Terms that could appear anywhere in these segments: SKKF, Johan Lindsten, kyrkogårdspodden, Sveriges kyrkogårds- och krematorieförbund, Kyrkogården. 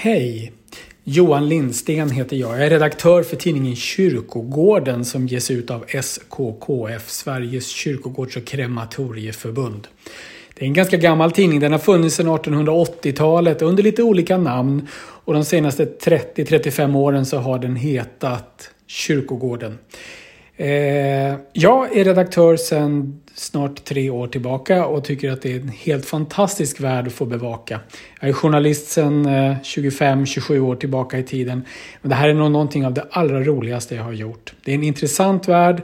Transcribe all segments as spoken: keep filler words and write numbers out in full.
Hej! Johan Lindsten heter jag. Jag är redaktör för tidningen Kyrkogården som ges ut av S K K F, Sveriges kyrkogårds- och krematorieförbund. Det är en ganska gammal tidning. Den har funnits sedan artonhundraåttiotalet under lite olika namn. Och de senaste trettio till trettiofem åren så har den hetat Kyrkogården. Jag är redaktör sedan snart tre år tillbaka och tycker att det är en helt fantastisk värld att få bevaka. Jag är journalist sedan tjugofem till tjugosju år tillbaka i tiden. Men det här är nog någonting av det allra roligaste jag har gjort. Det är en intressant värld.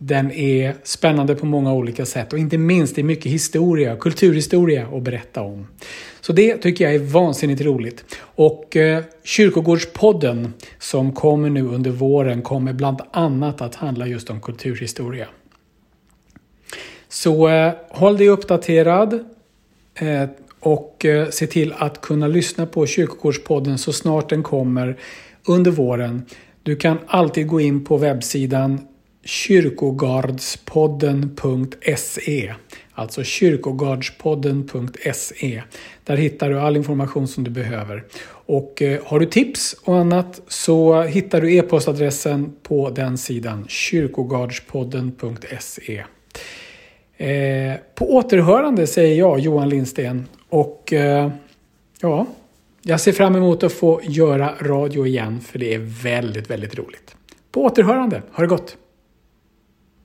Den är spännande på många olika sätt och inte minst det är mycket historia, kulturhistoria att berätta om. Så det tycker jag är vansinnigt roligt. Och eh, Kyrkogårdspodden som kommer nu under våren kommer bland annat att handla just om kulturhistoria. Så eh, håll dig uppdaterad eh, och eh, se till att kunna lyssna på Kyrkogårdspodden så snart den kommer under våren. Du kan alltid gå in på webbsidan kyrkogårdspodden punkt se, alltså kyrkogårdspodden punkt se. Där hittar du all information som du behöver. Och eh, har du tips och annat så hittar du e-postadressen på den sidan kyrkogårdspodden punkt se. Eh, på återhörande säger jag Johan Lindsten och eh, ja, jag ser fram emot att få göra radio igen för det är väldigt, väldigt roligt. På återhörande, ha det gott!